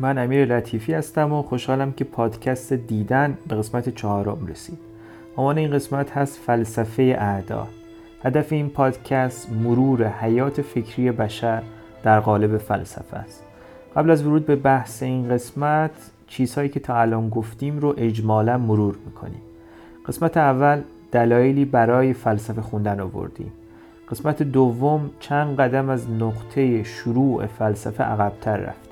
من امیر لطیفی هستم و خوشحالم که پادکست دیدن به قسمت 4 رسید. عنوان این قسمت هست فلسفه اعداد. هدف این پادکست مرور حیات فکری بشر در قالب فلسفه است. قبل از ورود به بحث این قسمت، چیزهایی که تا الان گفتیم رو اجمالا مرور میکنیم. قسمت اول دلایلی برای فلسفه خوندن آوردیم. قسمت دوم چند قدم از نقطه شروع فلسفه عقب‌تر رفتیم.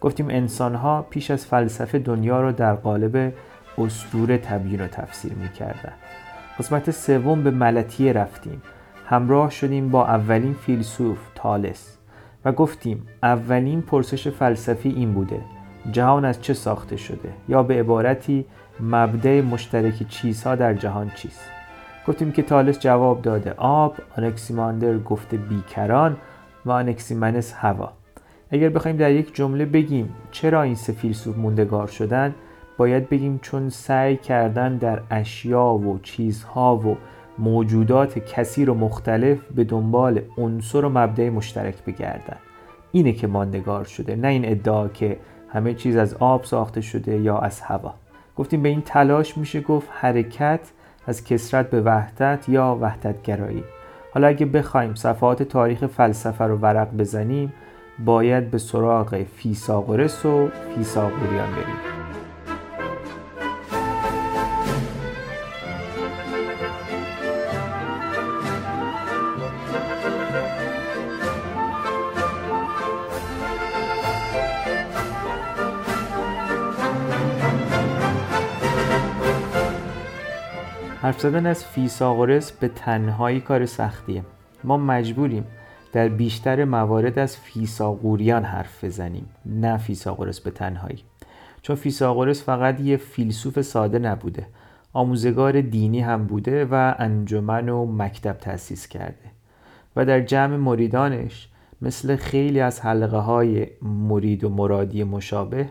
گفتیم انسان‌ها پیش از فلسفه دنیا رو در قالب اسطوره تبیین و تفسیر می‌کردند. قسمت سوم به ملتیه رفتیم. همراه شدیم با اولین فیلسوف تالس و گفتیم اولین پرسش فلسفی این بوده: جهان از چه ساخته شده؟ یا به عبارتی مبدأ مشترک چیزها در جهان چیست؟ گفتیم که تالس جواب داده آب، آنکسیماندر گفته بیکران و آنکسیمنس هوا. اگر بخوایم در یک جمله بگیم چرا این سه فیلسوف موندگار شدن، باید بگیم چون سعی کردن در اشیا و چیزها و موجودات کثیر و مختلف به دنبال عنصر و مبدأ مشترک بگردن. اینه که ماندگار شده، نه این ادعا که همه چیز از آب ساخته شده یا از هوا. گفتیم به این تلاش میشه گفت حرکت از کثرت به وحدت یا وحدتگرایی. حالا اگه بخوایم صفحات تاریخ فلسفه رو ورق بزنیم، باید به سراغ فیثاغورس و فیثاغوریان بریم. حرف زدن از فیثاغورس به تنهایی کار سختیه. ما مجبوریم در بیشتر موارد از فیثاغوریان حرف بزنیم، نه فیثاغورس به تنهایی. چون فیثاغورس فقط یه فیلسوف ساده نبوده، آموزگار دینی هم بوده و انجمن و مکتب تأسیس کرده و در جمع مریدانش، مثل خیلی از حلقه های مرید و مرادی مشابه،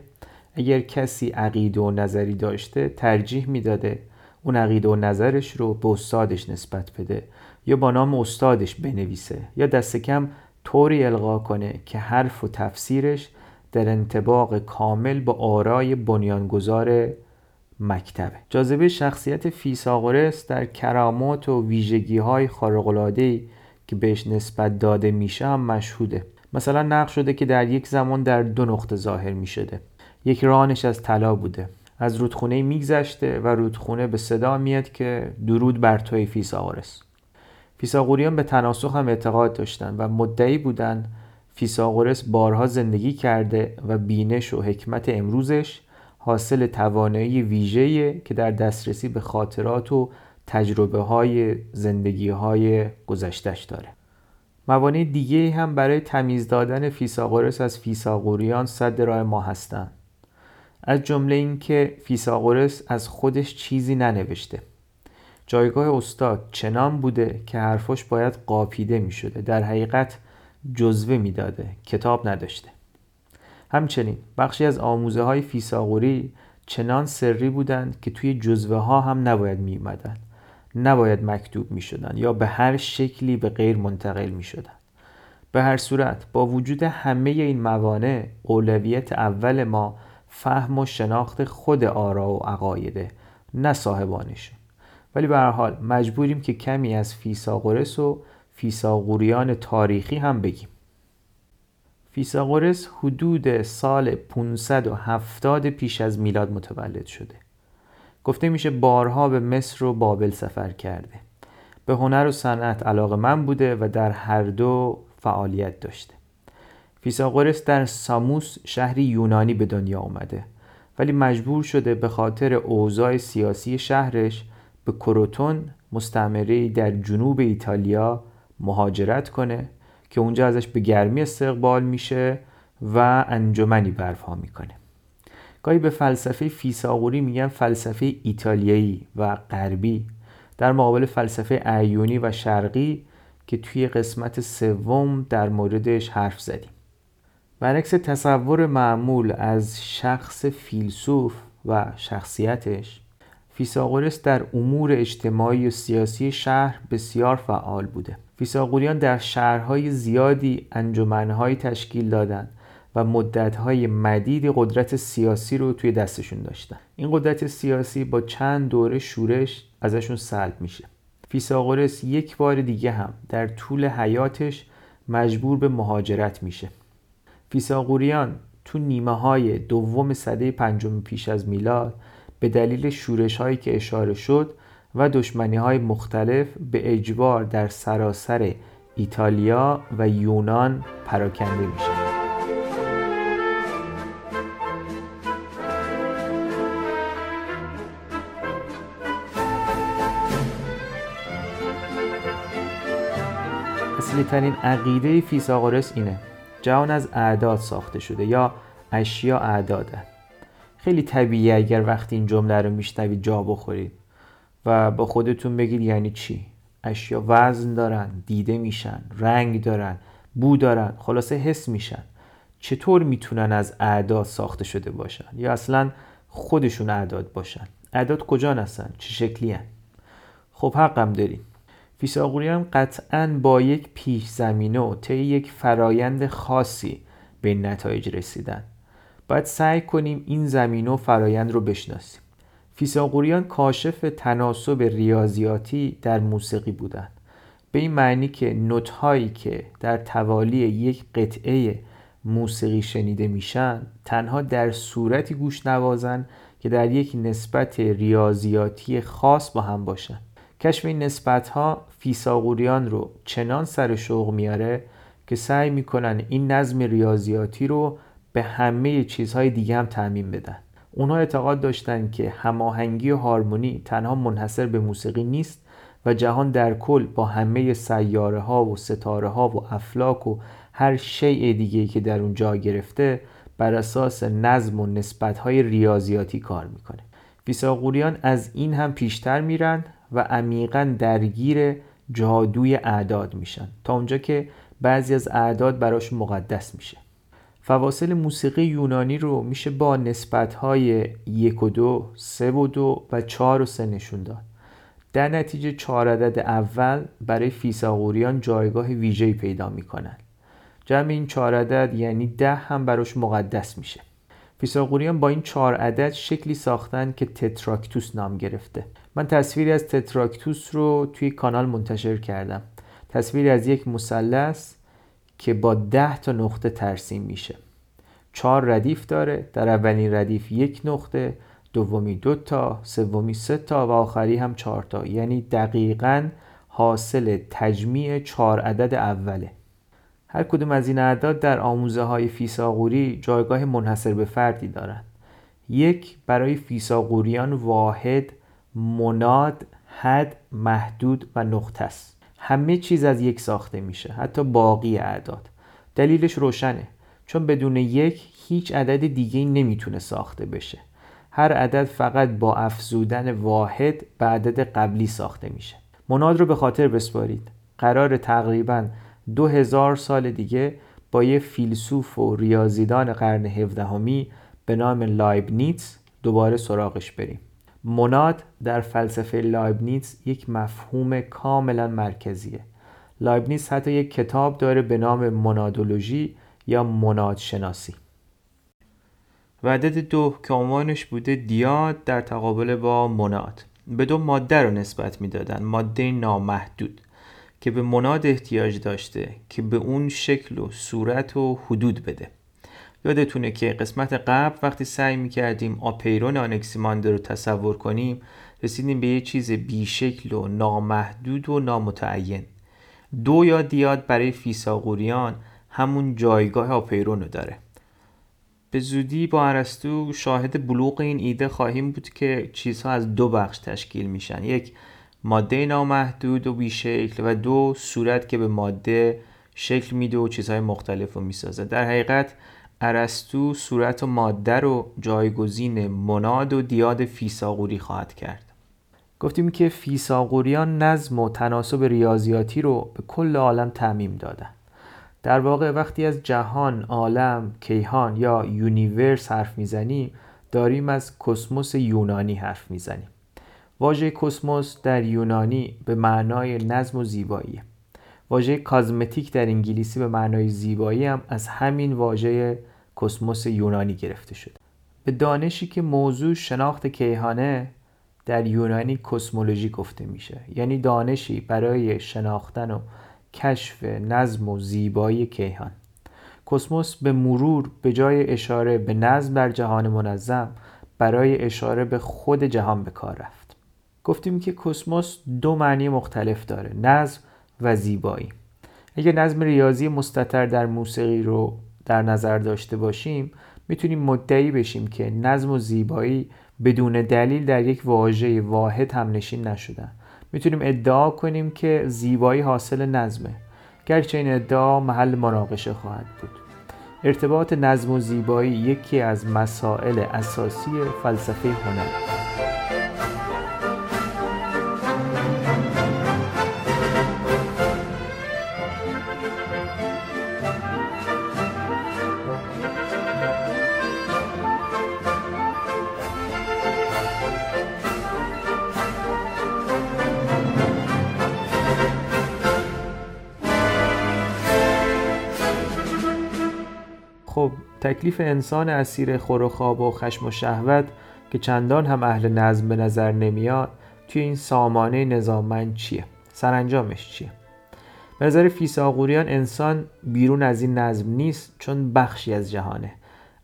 اگر کسی عقیده و نظری داشته ترجیح میداده اون عقیده و نظرش رو به استادش نسبت بده یا با نام استادش بنویسه یا دست کم طوری القا کنه که حرف و تفسیرش در انطباق کامل با آرای بنیانگذار مکتبه. جاذبه شخصیت فیثاغورس در کرامات و ویژگی‌های خارق‌العاده‌ای که بهش نسبت داده میشه هم مشهوده. مثلا نقش شده که در یک زمان در دو نقطه ظاهر میشده. یک رانش از طلا بوده، از رودخونه میگذشته و رودخونه به صدا میاد که درود بر توی فیثاغورس. فیثاغوریان به تناسخ هم اعتقاد داشتند و مدعی بودند فیثاغورس بارها زندگی کرده و بینش و حکمت امروزش حاصل توانایی ویژه‌ایه که در دسترسی به خاطرات و تجربه‌های زندگی‌های گذشته‌اش داره. موانع دیگه‌ای هم برای تمیز دادن فیثاغورس از فیثاغوریان صد راه ما هستند. از جمله این که فیثاغورس از خودش چیزی ننوشته. جایگاه استاد چنان بوده که حرفش باید قاپیده می شده. در حقیقت جزوه می داده. کتاب نداشته. همچنین بخشی از آموزه های فیثاغوری چنان سری بودند که توی جزوه ها هم نباید می اومدن. نباید مکتوب می شدن یا به هر شکلی به غیر منتقل می شدن. به هر صورت با وجود همه این موانع، اولویت اول ما فهم و شناخت خود آرا و عقایده، نه صاحبانش. ولی به هر حال مجبوریم که کمی از فیثاغورس و فیثاغوریان تاریخی هم بگیم. فیثاغورس حدود سال 570 پیش از میلاد متولد شده. گفته میشه بارها به مصر و بابل سفر کرده. به هنر و صنعت علاقه‌مند بوده و در هر دو فعالیت داشته. فیثاغورس در ساموس، شهری یونانی، به دنیا اومده ولی مجبور شده به خاطر اوضاع سیاسی شهرش به کروتون، مستعمره‌ای در جنوب ایتالیا، مهاجرت کنه که اونجا ازش به گرمی استقبال میشه و انجمنی برپا میکنه. گاهی به فلسفه فیثاغوری میگن فلسفه ایتالیایی و غربی در مقابل فلسفه عیونی و شرقی که توی قسمت سوم در موردش حرف زدیم. برعکس تصور معمول از شخص فیلسوف و شخصیتش، فیثاغورس در امور اجتماعی و سیاسی شهر بسیار فعال بوده. فیثاغوریان در شهرهای زیادی انجمن‌هایی تشکیل دادند و مدت‌های مدیدی قدرت سیاسی رو توی دستشون داشتن. این قدرت سیاسی با چند دوره شورش ازشون سلب میشه. فیثاغورس یک بار دیگه هم در طول حیاتش مجبور به مهاجرت میشه. فیثاغوریان تو نیمه‌های دوم سده پنجم پیش از میلاد به دلیل شورش‌هایی که اشاره شد و دشمنی‌های مختلف به اجبار در سراسر ایتالیا و یونان پراکنده میشه. اصلی‌ترین عقیده فیثاغورس اینه: جهان از اعداد ساخته شده یا اشیا اعداده. خیلی طبیعیه اگر وقتی این جمله رو میشنوید جا بخورید و با خودتون بگید یعنی چی؟ اشیا وزن دارن، دیده میشن، رنگ دارن، بو دارن، خلاصه حس میشن. چطور میتونن از اعداد ساخته شده باشن یا اصلا خودشون اعداد باشن؟ اعداد کجا هستن؟ چه شکلی هستن؟ خب حقم دارین. فیثاغوریان قطعاً با یک پیش زمینه و طی یک فرایند خاصی به نتایج رسیدن. باید سعی کنیم این زمینه و فرایند رو بشناسیم. فیثاغوریان کاشف تناسب ریاضیاتی در موسیقی بودند. به این معنی که نوت‌هایی که در توالی یک قطعه موسیقی شنیده میشن تنها در صورتی گوش نوازن که در یک نسبت ریاضیاتی خاص با هم باشن. کشف این نسبت‌ها فیثاغوریان رو چنان سر شوق میاره که سعی میکنن این نظم ریاضیاتی رو به همه چیزهای دیگه هم تعمیم بدن. اونها اعتقاد داشتن که هماهنگی و هارمونی تنها منحصر به موسیقی نیست و جهان در کل با همه سیاره‌ها و ستاره‌ها و افلاک و هر شیء دیگه‌ای که در اون جا گرفته بر اساس نظم و نسبت‌های ریاضیاتی کار میکنه. فیثاغوریان از این هم پیشتر میرن و عمیقاً درگیر جادوی اعداد میشن تا اونجا که بعضی از اعداد براش مقدس میشه. فواصل موسیقی یونانی رو میشه با نسبت‌های 1 و 2، 3 و 2 و 4 و 3 نشون داد. در نتیجه 4 عدد اول برای فیثاغوریان جایگاه ویژه‌ای پیدا میکنن. جمع این 4 عدد یعنی 10 هم براش مقدس میشه. فیثاغوریان با این 4 عدد شکلی ساختن که تتراکتوس نام گرفته. من تصویری از تتراکتوس رو توی کانال منتشر کردم. تصویری از یک مثلث که با 10 تا نقطه ترسیم میشه. 4 ردیف داره. در اولین ردیف 1 نقطه، دومی 2 تا، سومی 3 تا و آخری هم 4 تا. یعنی دقیقاً حاصل تجمیع 4 عدد اوله. هر کدوم از این اعداد در آموزه های فیثاغوری جایگاه منحصر به فردی دارند. 1 برای فیثاغوریان واحد، مناد، حد، محدود و نقطه است. همه چیز از 1 ساخته میشه، حتی باقی اعداد. دلیلش روشنه، چون بدون 1 هیچ عدد دیگه‌ای نمیتونه ساخته بشه. هر عدد فقط با افزودن واحد به عدد قبلی ساخته میشه. مناد رو به خاطر بسپارید. قرار تقریباً 2000 سال دیگه با یه فیلسوف و ریاضیدان قرن 17 به نام لایبنیتس دوباره سراغش بریم. مناد در فلسفه لایبنیتس یک مفهوم کاملا مرکزیه. لایبنیتس حتی یک کتاب داره به نام منادولوژی یا منادشناسی. و عدد 2 که عنوانش بوده دیاد در تقابل با مناد، به 2 ماده رو نسبت میدادن. ماده نامحدود که به مناد احتیاج داشته که به اون شکل و صورت و حدود بده. یادتونه که قسمت قبل وقتی سعی میکردیم آپولون آنکسیماندر رو تصور کنیم رسیدیم به یه چیز بیشکل و نامحدود و نامتعین. 2 یا دیاد برای فیثاغوریان همون جایگاه آپولون رو داره. به زودی با ارسطو شاهد بلوغ این ایده خواهیم بود که چیزها از 2 بخش تشکیل میشن: 1 ماده نامحدود و بیشکل و 2 صورت که به ماده شکل میده و چیزهای مختلف رو میسازه. در حقیقت ارسطو صورت و ماده رو جایگزین مناد و دیاد فیثاغوری خواهد کرد. گفتیم که فیثاغوریان نظم و تناسب ریاضیاتی رو به کل عالم تعمیم دادن. در واقع وقتی از جهان، عالم، کیهان یا یونیورس حرف میزنیم داریم از کوسموس یونانی حرف میزنیم. واژه کوسموس در یونانی به معنای نظم و زیباییه. واژه کازمتیک در انگلیسی به معنای زیبایی هم از همین واژه کوسموس یونانی گرفته شد. به دانشی که موضوع شناخت کیهانه در یونانی کوسمولوژی گفته میشه، یعنی دانشی برای شناختن و کشف نظم و زیبایی کیهان. کوسموس به مرور به جای اشاره به نظم بر جهان منظم، برای اشاره به خود جهان به کار رفت. گفتیم که کوسموس دو معنی مختلف داره، نظم و زیبایی. اگه نظم ریاضی مستتر در موسیقی رو در نظر داشته باشیم، میتونیم مدعی بشیم که نظم و زیبایی بدون دلیل در یک واژه واحد همنشین نشدن. میتونیم ادعا کنیم که زیبایی حاصل نظمه، گرچه این ادعا محل مناقشه خواهد بود. ارتباط نظم و زیبایی یکی از مسائل اساسی فلسفه هنر. تکلیف انسان اسیر خور و خواب و خشم و شهوت که چندان هم اهل نظم به نظر نمیاد توی این سامانه نظاممند چیه؟ سرانجامش چیه؟ به نظر فیثاغوریان انسان بیرون از این نظم نیست، چون بخشی از جهانه.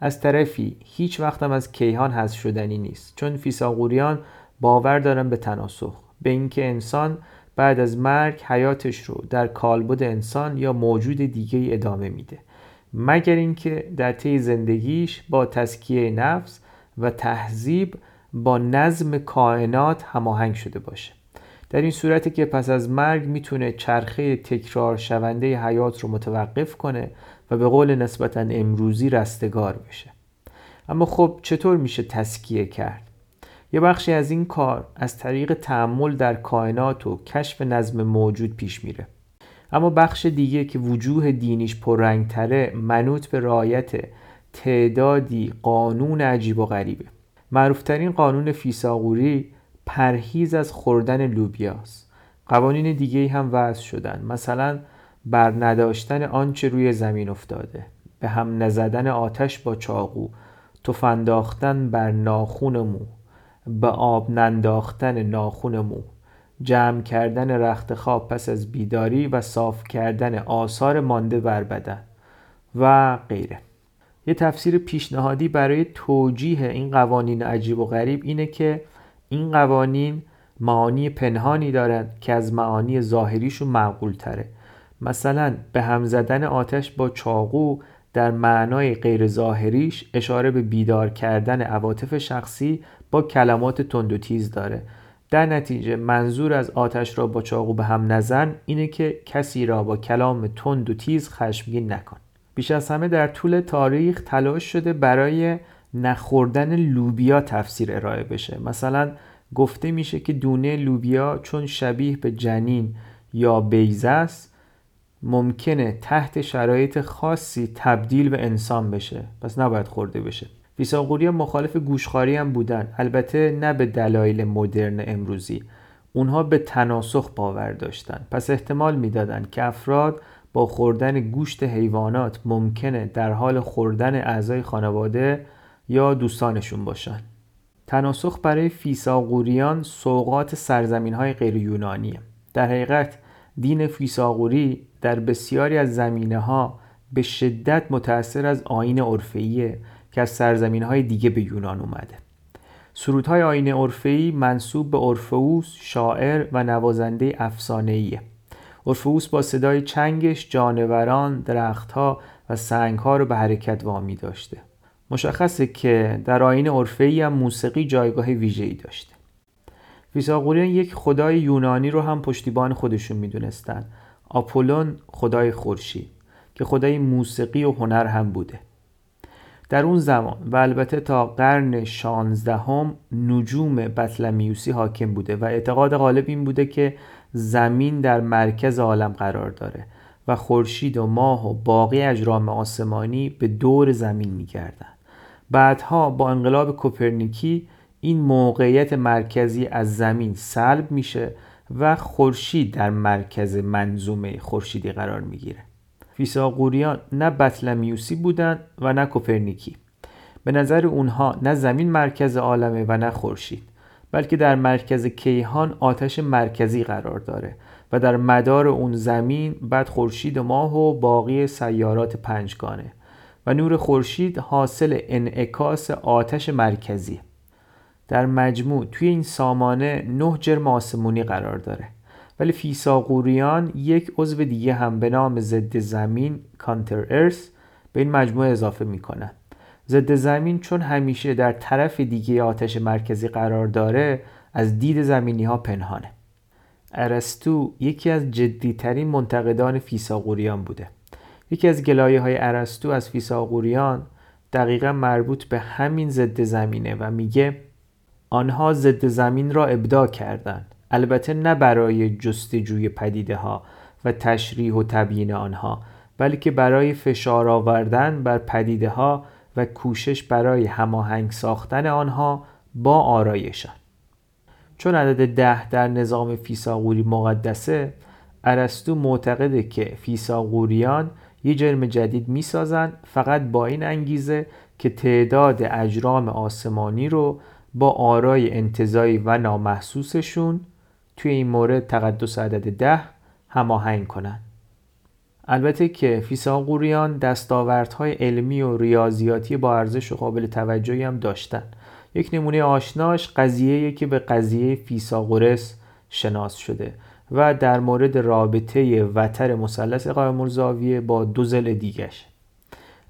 از طرفی هیچ وقت هم از کیهان حذف شدنی نیست، چون فیثاغوریان باور دارن به تناسخ، به اینکه انسان بعد از مرگ حیاتش رو در کالبد انسان یا موجود دیگه‌ای ادامه میده، مگر اینکه در طی زندگیش با تزکیه نفس و تهذیب با نظم کائنات هماهنگ شده باشه. در این صورتی که پس از مرگ میتونه چرخه تکرار شونده حیات رو متوقف کنه و به قول نسبتاً امروزی رستگار بشه. اما خب چطور میشه تزکیه کرد؟ یه بخشی از این کار از طریق تأمل در کائنات و کشف نظم موجود پیش میره. اما بخش دیگه که وجوه دینیش پررنگ‌تره منوط به رعایت تعدادی قانون عجیب و غریبه. معروفترین قانون فیثاغوری پرهیز از خوردن لوبیاست. قوانین دیگه‌ای هم وضع شدن، مثلا بر نداشتن آنچه روی زمین افتاده، به هم نزدن آتش با چاقو، تف انداختن بر ناخن مو، به آب ننداختن ناخن مو، جمع کردن رخت خواب پس از بیداری و صاف کردن آثار مانده بر بدن و غیره. یه تفسیر پیشنهادی برای توجیه این قوانین عجیب و غریب اینه که این قوانین معانی پنهانی دارند که از معانی ظاهریشون معقول تره. مثلا به هم زدن آتش با چاقو در معنای غیر ظاهریش اشاره به بیدار کردن عواطف شخصی با کلمات تند و تیز داره. در نتیجه منظور از آتش را با چاقو به هم نزن اینه که کسی را با کلام تند و تیز خشمگین نکن. بیش از همه در طول تاریخ تلاش شده برای نخوردن لوبیا تفسیر ارائه بشه. مثلا گفته میشه که دونه لوبیا چون شبیه به جنین یا بیضه است، ممکنه تحت شرایط خاصی تبدیل به انسان بشه، پس نباید خورده بشه. فیثاغوریان مخالف گوشخواری هم بودن، البته نه به دلایل مدرن امروزی. اونها به تناسخ باور داشتن، پس احتمال میدادن که افراد با خوردن گوشت حیوانات ممکنه در حال خوردن اعضای خانواده یا دوستانشون باشن. تناسخ برای فیثاغوریان سوغات سرزمین‌های غیر یونانیه. در حقیقت دین فیثاغوری در بسیاری از زمینه‌ها به شدت متأثر از آیین عرفیه که از سرزمین‌های دیگه به یونان اومده. سرودهای آیین اورفئی منسوب به اورفئوس، شاعر و نوازنده افسانه‌ایه. اورفئوس با صدای چنگش جانوران، درخت‌ها و سنگ‌ها رو به حرکت وامی داشته. مشخصه که در آیین اورفئی هم موسیقی جایگاه ویژه‌ای داشته. فیثاغوریان یک خدای یونانی رو هم پشتیبان خودشون می‌دونستن. آپولون خدای خورشید که خدای موسیقی و هنر هم بوده. در اون زمان و البته تا قرن 16 نجوم بطلمیوسی حاکم بوده و اعتقاد غالب این بوده که زمین در مرکز عالم قرار داره و خورشید و ماه و باقی اجرام آسمانی به دور زمین می‌گردن. بعدها با انقلاب کوپرنیکی این موقعیت مرکزی از زمین سلب میشه و خورشید در مرکز منظومه خورشیدی قرار می‌گیره. فیثاغوریان نه بطلمیوسی بودند و نه کوپرنیکی. به نظر اونها نه زمین مرکز عالمه و نه خورشید، بلکه در مرکز کیهان آتش مرکزی قرار داره و در مدار اون زمین، بعد خورشید و ماه و باقی سیارات پنجگانه و نور خورشید حاصل انعکاس آتش مرکزی. در مجموع توی این سامانه 9 جرم آسمونی قرار داره، ولی فیثاغوریان یک عضو دیگه هم به نام زد زمین کانتر ارث به این مجموعه اضافه میکنن. زد زمین چون همیشه در طرف دیگه آتش مرکزی قرار داره، از دید زمینی ها پنهانه. ارسطو یکی از جدیترین منتقدان فیثاغوریان بوده. یکی از گلایه های ارسطو از فیثاغوریان دقیقا مربوط به همین ضد زمینه و میگه آنها ضد زمین را ابداع کردند، البته نه برای جستجوی پدیده ها و تشریح و تبیین آنها، بلکه برای فشار آوردن بر پدیده ها و کوشش برای هماهنگ ساختن آنها با آرایشان. چون عدد 10 در نظام فیثاغوری مقدسه، ارسطو معتقده که فیثاغوریان یه جرم جدید میسازن فقط با این انگیزه که تعداد اجرام آسمانی رو با آرای انتزاعی و نامحسوسشون، توی این مورد تقدس عدد 10، هماهنگ کنن. البته که فیثاغوریان دستاوردهای علمی و ریاضیاتی با ارزش و قابل توجهی هم داشتن. یک نمونه آشناش قضیه‌ای که به قضیه فیثاغورس شناس شده و در مورد رابطه وتر مثلث قائم الزاویه با دو ضلع دیگش.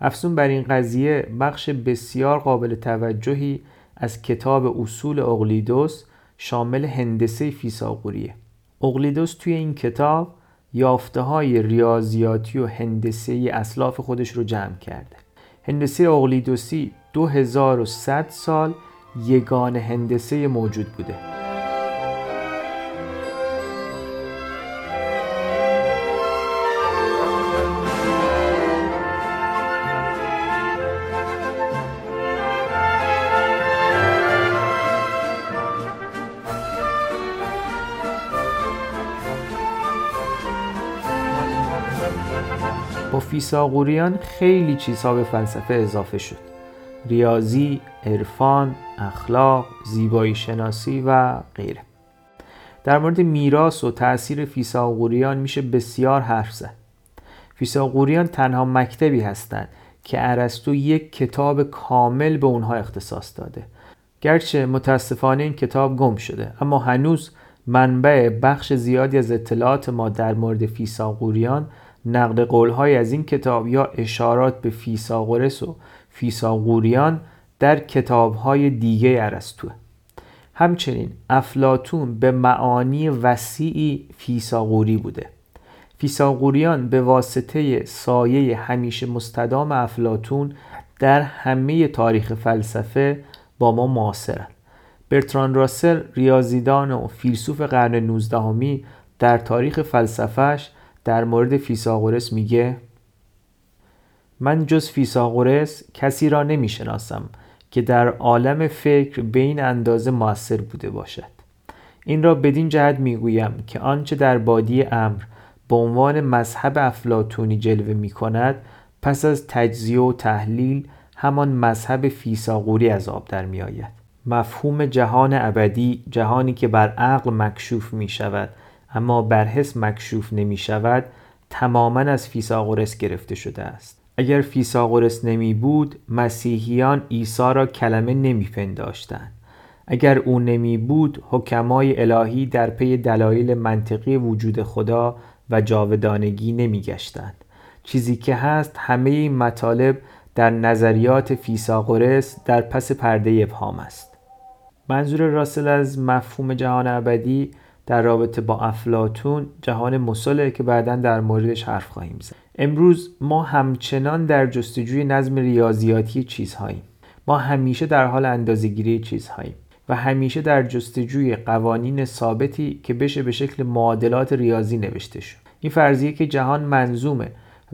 افسون بر این قضیه، بخش بسیار قابل توجهی از کتاب اصول اقلیدوس شامل هندسه فیثاغوریه. اقلیدوس توی این کتاب یافته‌های ریاضیاتی و هندسه‌ای اسلاف خودش رو جمع کرده. هندسه اقلیدوسی 2100 سال یگان هندسه موجود بوده. با فیثاغوریان خیلی چیزها به فلسفه اضافه شد: ریاضی، عرفان، اخلاق، زیبایی شناسی و غیره. در مورد میراث و تأثیر فیثاغوریان میشه بسیار حرف زد. فیثاغوریان تنها مکتبی هستند که ارسطو یک کتاب کامل به اونها اختصاص داده. گرچه متاسفانه این کتاب گم شده، اما هنوز منبع بخش زیادی از اطلاعات ما در مورد فیثاغوریان نقد قول‌های از این کتاب یا اشارات به فیثاغورس و فیثاغوریان در کتاب‌های دیگه ارسطو. همچنین افلاطون به معانی وسیعی فیثاغوری بوده. فیثاغوریان به واسطه سایه همیشه مستدام افلاطون در همه تاریخ فلسفه با ما معاصرند. برتران راسل، ریاضیدان و فیلسوف قرن 19 در تاریخ فلسفهش در مورد فیثاغورس میگه: من جز فیثاغورس کسی را نمیشناسم که در عالم فکر به این اندازه موثر بوده باشد. این را بدین جهت میگویم که آنچه در بادی امر به عنوان مذهب افلاطونی جلوه میکند، پس از تجزیه و تحلیل همان مذهب فیثاغوری از آب در میآید. مفهوم جهان ابدی، جهانی که بر عقل مکشوف میشود اما بر حس مکشوف نمی شود، تماما از فیثاغورس گرفته شده است. اگر فیثاغورس نمی بود، مسیحیان عیسی را کلمه نمی پنداشتند. اگر او نمی بود، حکمای الهی در پی دلایل منطقی وجود خدا و جاودانگی نمی گشتند. چیزی که هست، همه این مطالب در نظریات فیثاغورس در پس پرده ابهام است. منظور راسل از مفهوم جهان ابدی در رابطه با افلاطون جهان مثله که بعداً در موردش حرف خواهیم زد. امروز ما همچنان در جستجوی نظم ریاضیاتی چیزهاییم. ما همیشه در حال اندازه‌گیری چیزهاییم و همیشه در جستجوی قوانین ثابتی که بشه به شکل معادلات ریاضی نوشته شد. این فرضیه که جهان منظومه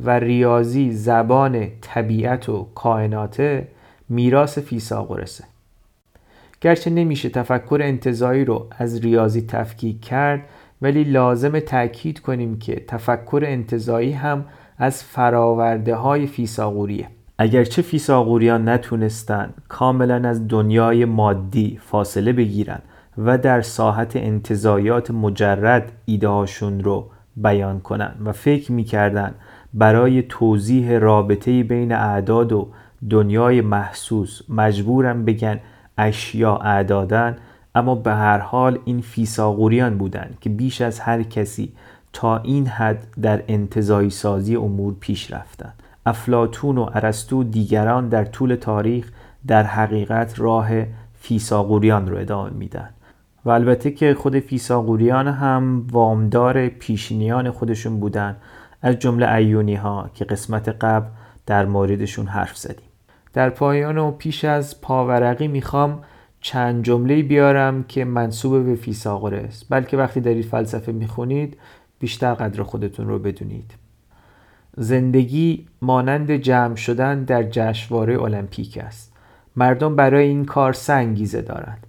و ریاضی زبان طبیعت و کائناته، میراث فیثاغورسه. گرچه نمیشه تفکر انتزاعی رو از ریاضی تفکیک کرد، ولی لازم تأکید کنیم که تفکر انتزاعی هم از فراورده های فیثاغوریه. اگرچه فیثاغوریان نتونستن کاملا از دنیای مادی فاصله بگیرن و در ساحت انتزاعیات مجرد ایده‌هاشون رو بیان کنن و فکر می‌کردن برای توضیح رابطه‌ای بین اعداد و دنیای محسوس مجبورن بگن اشیا اعدادن، اما به هر حال این فیثاغوریان بودن که بیش از هر کسی تا این حد در انتزاعی سازی امور پیش رفتن. افلاطون و ارسطو دیگران در طول تاریخ در حقیقت راه فیثاغوریان رو ادامه میدن و البته که خود فیثاغوریان هم وامدار پیشینیان خودشون بودن، از جمله ایونی ها که قسمت قبل در موردشون حرف زدیم. در پایان و پیش از پاورقی میخوام چند جمله بیارم که منسوب به فیثاغورس، بلکه وقتی دارید فلسفه میخونید بیشتر قدر خودتون رو بدونید. زندگی مانند جمع شدن در جشنواره المپیک است. مردم برای این کار سنگیزه دارند.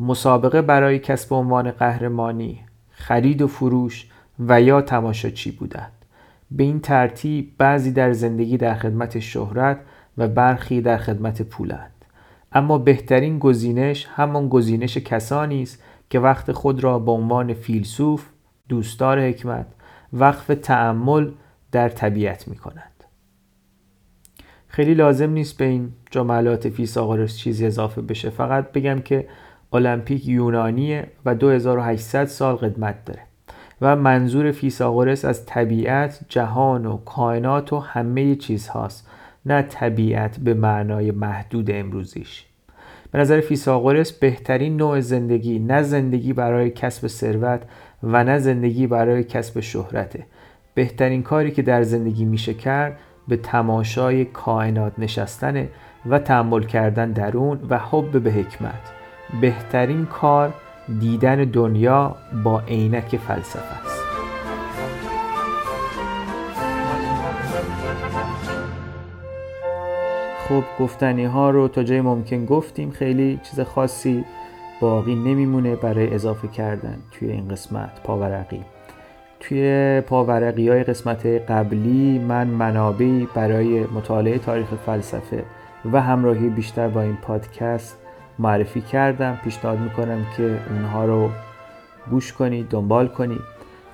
مسابقه برای کسب عنوان قهرمانی، خرید و فروش و یا تماشاچی بودند. به این ترتیب بعضی در زندگی در خدمت شهرت و برخی در خدمت پولند. اما بهترین گزینش همان گزینش کسانی است که وقت خود را به عنوان فیلسوف، دوستدار حکمت، وقف تأمل در طبیعت می کنند. خیلی لازم نیست به این جملات فیثاغورس چیزی اضافه بشه، فقط بگم که المپیک یونانیه و 2800 سال قدمت داره و منظور فیثاغورس از طبیعت جهان و کائنات و همه چیز هاست، نه طبیعت به معنای محدود امروزیش. به نظر فیثاغورس بهترین نوع زندگی نه زندگی برای کسب ثروت و نه زندگی برای کسب شهرته. بهترین کاری که در زندگی میشه کرد به تماشای کائنات نشستن و تأمل کردن در اون و حب به حکمت. بهترین کار دیدن دنیا با عینک فلسفه است. خب گفتنی ها رو تا جای ممکن گفتیم، خیلی چیز خاصی باقی نمیمونه برای اضافه کردن توی این قسمت پاورقی. توی پاورقی‌های قسمت قبلی من منابعی برای مطالعه تاریخ فلسفه و همراهی بیشتر با این پادکست معرفی کردم. پیشنهاد میکنم که اونها رو گوش کنید، دنبال کنید.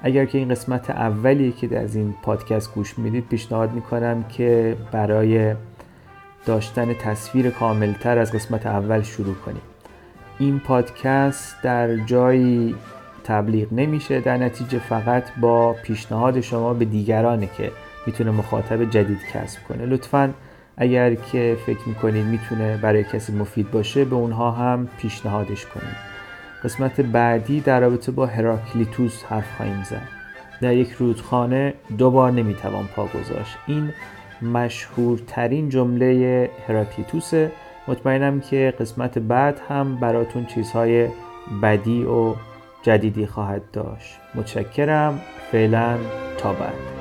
اگر که این قسمت اولیه که از این پادکست گوش میدید، پیشنهاد میکنم که برای داشتن تصویر کاملتر از قسمت اول شروع کنید. این پادکست در جایی تبلیغ نمیشه، در نتیجه فقط با پیشنهاد شما به دیگرانه که میتونه مخاطب جدید کسب کنه. لطفاً اگر که فکر میکنید میتونه برای کسی مفید باشه، به اونها هم پیشنهادش کنید. قسمت بعدی در رابطه با هراکلیتوس حرف خواهیم زد. در یک رودخانه دوبار نمیتوان پا گذاشت. این مشهورترین جمله هراکلیتوسه. مطمئنم که قسمت بعد هم براتون چیزهای بدی و جدیدی خواهد داشت. متشکرم. فعلا تا بعد.